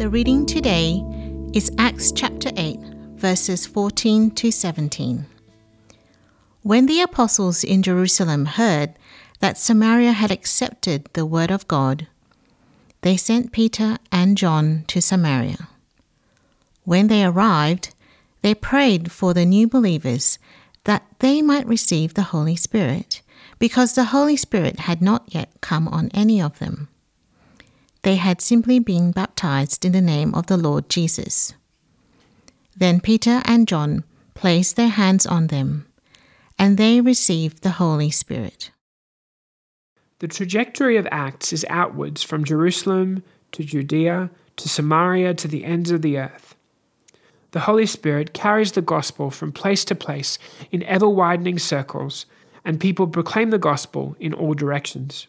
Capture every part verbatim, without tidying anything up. The reading today is Acts chapter eight, verses fourteen to seventeen. When the apostles in Jerusalem heard that Samaria had accepted the word of God, they sent Peter and John to Samaria. When they arrived, they prayed for the new believers that they might receive the Holy Spirit, because the Holy Spirit had not yet come on any of them. They had simply been baptized in the name of the Lord Jesus. Then Peter and John placed their hands on them, and they received the Holy Spirit. The trajectory of Acts is outwards from Jerusalem to Judea to Samaria to the ends of the earth. The Holy Spirit carries the gospel from place to place in ever-widening circles, and people proclaim the gospel in all directions.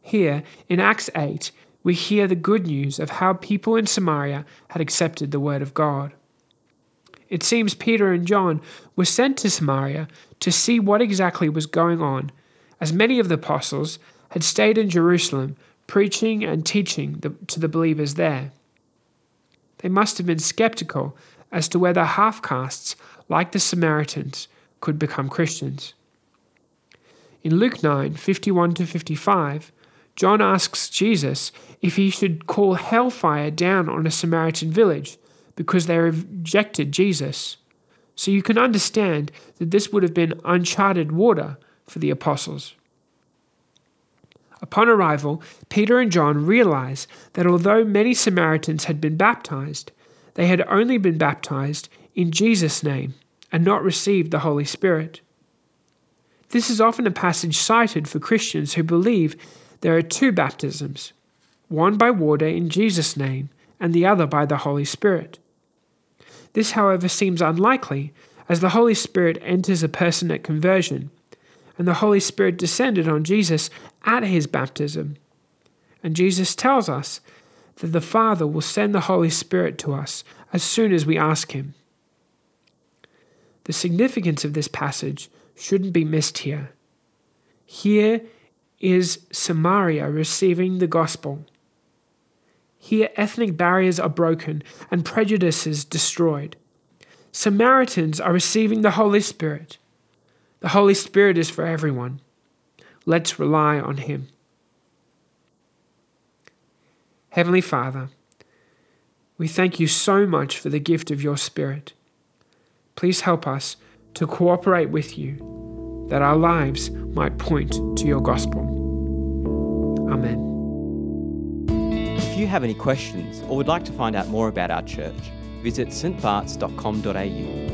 Here, in Acts eight, we hear the good news of how people in Samaria had accepted the word of God. It seems Peter and John were sent to Samaria to see what exactly was going on, as many of the apostles had stayed in Jerusalem, preaching and teaching the, to the believers there. They must have been skeptical as to whether half-castes, like the Samaritans, could become Christians. In Luke nine, fifty-one to fifty-five, John asks Jesus if he should call hellfire down on a Samaritan village because they rejected Jesus. So you can understand that this would have been uncharted water for the apostles. Upon arrival, Peter and John realize that although many Samaritans had been baptized, they had only been baptized in Jesus' name and not received the Holy Spirit. This is often a passage cited for Christians who believe there are two baptisms, one by water in Jesus' name and the other by the Holy Spirit. This, however, seems unlikely, as the Holy Spirit enters a person at conversion, and the Holy Spirit descended on Jesus at his baptism. And Jesus tells us that the Father will send the Holy Spirit to us as soon as we ask him. The significance of this passage shouldn't be missed here. Here is Samaria receiving the gospel. Here ethnic barriers are broken and prejudices destroyed. Samaritans are receiving the Holy Spirit. The Holy Spirit is for everyone. Let's rely on him. Heavenly Father, we thank you so much for the gift of your Spirit. Please help us to cooperate with you, that our lives might point to your gospel. Amen. If you have any questions or would like to find out more about our church, visit s t barts dot com dot a u.